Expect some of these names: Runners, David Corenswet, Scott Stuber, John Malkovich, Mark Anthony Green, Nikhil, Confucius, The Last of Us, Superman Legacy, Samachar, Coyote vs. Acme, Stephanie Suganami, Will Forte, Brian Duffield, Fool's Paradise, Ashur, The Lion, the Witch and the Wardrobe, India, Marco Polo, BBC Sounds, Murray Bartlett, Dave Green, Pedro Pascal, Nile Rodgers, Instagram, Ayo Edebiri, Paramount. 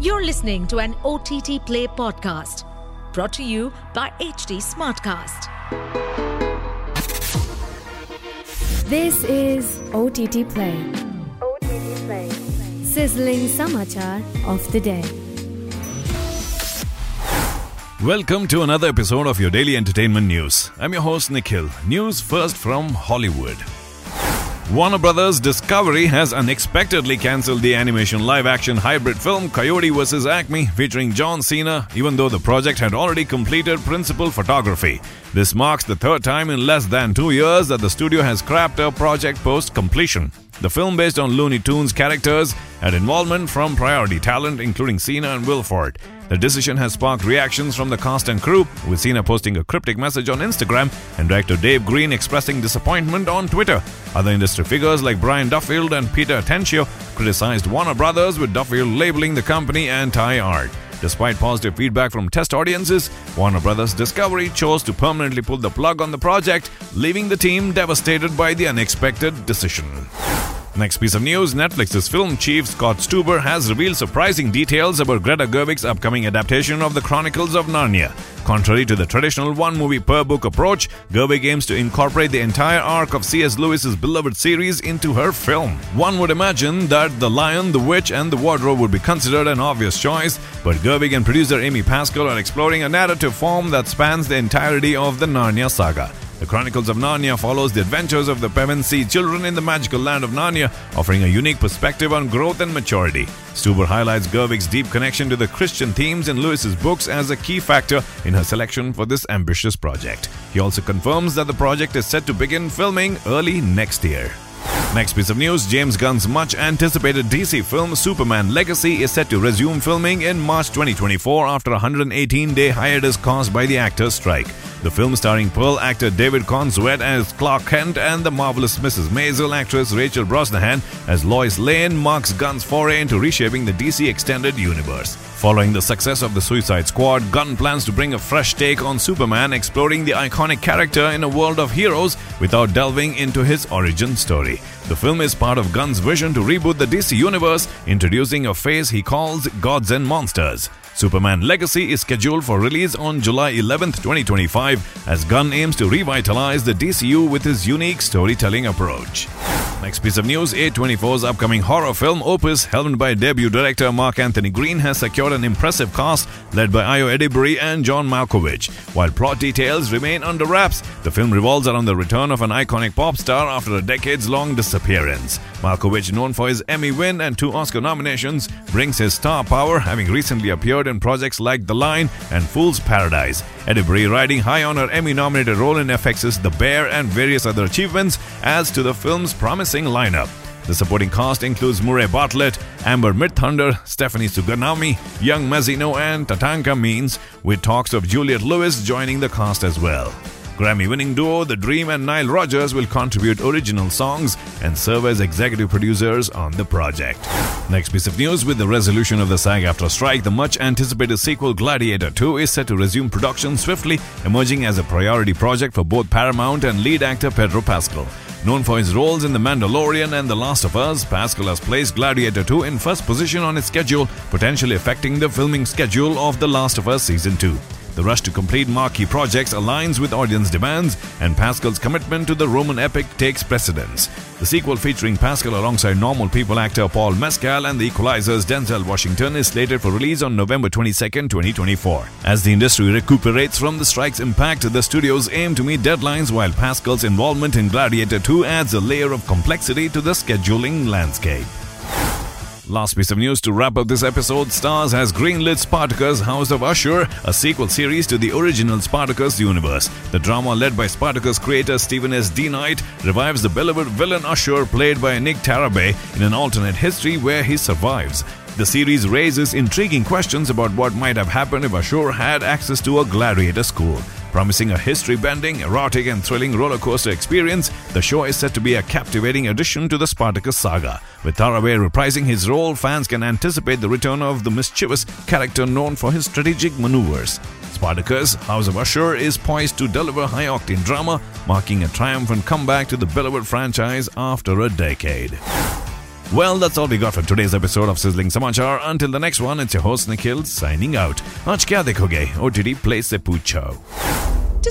You're listening to an OTT Play podcast brought to you by HD Smartcast. This is OTT Play. OTT Play. Sizzling samachar of the day. Welcome to another episode of your daily entertainment news. I'm your host Nikhil. News first from Hollywood. Warner Brothers Discovery has unexpectedly cancelled the animation live-action hybrid film Coyote vs. Acme featuring John Cena, even though the project had already completed principal photography. This marks the third time in less than 2 years that the studio has scrapped a project post-completion. The film, based on Looney Tunes characters, had involvement from priority talent including Cena and Will Forte. The decision has sparked reactions from the cast and crew, with Cena posting a cryptic message on Instagram and director Dave Green expressing disappointment on Twitter. Other industry figures like Brian Duffield and Peter Atencio criticized Warner Brothers, with Duffield labeling the company anti-art. Despite positive feedback from test audiences, Warner Brothers Discovery chose to permanently pull the plug on the project, leaving the team devastated by the unexpected decision. Next piece of news, Netflix's film chief Scott Stuber has revealed surprising details about Greta Gerwig's upcoming adaptation of The Chronicles of Narnia. Contrary to the traditional one-movie-per-book approach, Gerwig aims to incorporate the entire arc of C.S. Lewis's beloved series into her film. One would imagine that The Lion, the Witch and the Wardrobe would be considered an obvious choice, but Gerwig and producer Amy Pascal are exploring a narrative form that spans the entirety of the Narnia saga. The Chronicles of Narnia follows the adventures of the Pevensie children in the magical land of Narnia, offering a unique perspective on growth and maturity. Stuber highlights Gerwig's deep connection to the Christian themes in Lewis's books as a key factor in her selection for this ambitious project. He also confirms that the project is set to begin filming early next year. Next piece of news, James Gunn's much-anticipated DC film Superman Legacy is set to resume filming in March 2024 after a 118-day hiatus caused by the actors' strike. The film, starring Pearl actor David Corenswet as Clark Kent and the marvelous Mrs. Maisel actress Rachel Brosnahan as Lois Lane, marks Gunn's foray into reshaping the DC Extended Universe. Following the success of The Suicide Squad, Gunn plans to bring a fresh take on Superman, exploring the iconic character in a world of heroes without delving into his origin story. The film is part of Gunn's vision to reboot the DC Universe, introducing a phase he calls Gods and Monsters. Superman Legacy is scheduled for release on July 11, 2025, as Gunn aims to revitalize the DCU with his unique storytelling approach. Next piece of news, A24's upcoming horror film Opus, helmed by debut director Mark Anthony Green, has secured an impressive cast led by Ayo Edebiri and John Malkovich. While plot details remain under wraps, the film revolves around the return of an iconic pop star after a decades-long disappearance. Malkovich, known for his Emmy win and 2 Oscar nominations, brings his star power, having recently appeared in projects like The Line and Fool's Paradise. Edebiri, riding high on her Emmy-nominated role in FX's The Bear and various other achievements, adds to the film's promising lineup. The supporting cast includes Murray Bartlett, Amber Midthunder, Stephanie Suganami, Young Mazzino and Tatanka Means, with talks of Juliette Lewis joining the cast as well. Grammy-winning duo The Dream and Nile Rodgers will contribute original songs and serve as executive producers on the project. Next piece of news, with the resolution of the SAG-AFTRA strike, the much-anticipated sequel Gladiator 2 is set to resume production swiftly, emerging as a priority project for both Paramount and lead actor Pedro Pascal. Known for his roles in The Mandalorian and The Last of Us, Pascal has placed Gladiator 2 in first position on its schedule, potentially affecting the filming schedule of The Last of Us Season 2. The rush to complete marquee projects aligns with audience demands, and Pascal's commitment to the Roman epic takes precedence. The sequel, featuring Pascal alongside Normal People actor Paul Mescal and The Equalizer's Denzel Washington, is slated for release on November 22, 2024. As the industry recuperates from the strike's impact, the studios aim to meet deadlines, while Pascal's involvement in Gladiator 2 adds a layer of complexity to the scheduling landscape. Last piece of news to wrap up this episode, Starz has greenlit Spartacus House of Ashur, a sequel series to the original Spartacus universe. The drama, led by Spartacus creator Stephen S. D. Knight, revives the beloved villain Ashur, played by Nick Tarabay, in an alternate history where he survives. The series raises intriguing questions about what might have happened if Ashur had access to a gladiator school. Promising a history-bending, erotic and thrilling rollercoaster experience, the show is set to be a captivating addition to the Spartacus saga. With Tarabay reprising his role, fans can anticipate the return of the mischievous character known for his strategic maneuvers. Spartacus: House of Ashur is poised to deliver high-octane drama, marking a triumphant comeback to the beloved franchise after a decade. Well, that's all we got for today's episode of Sizzling Samachar. Until the next one, it's your host Nikhil signing out. Aaj Kya Dekhoge? OTT Play se poochho. To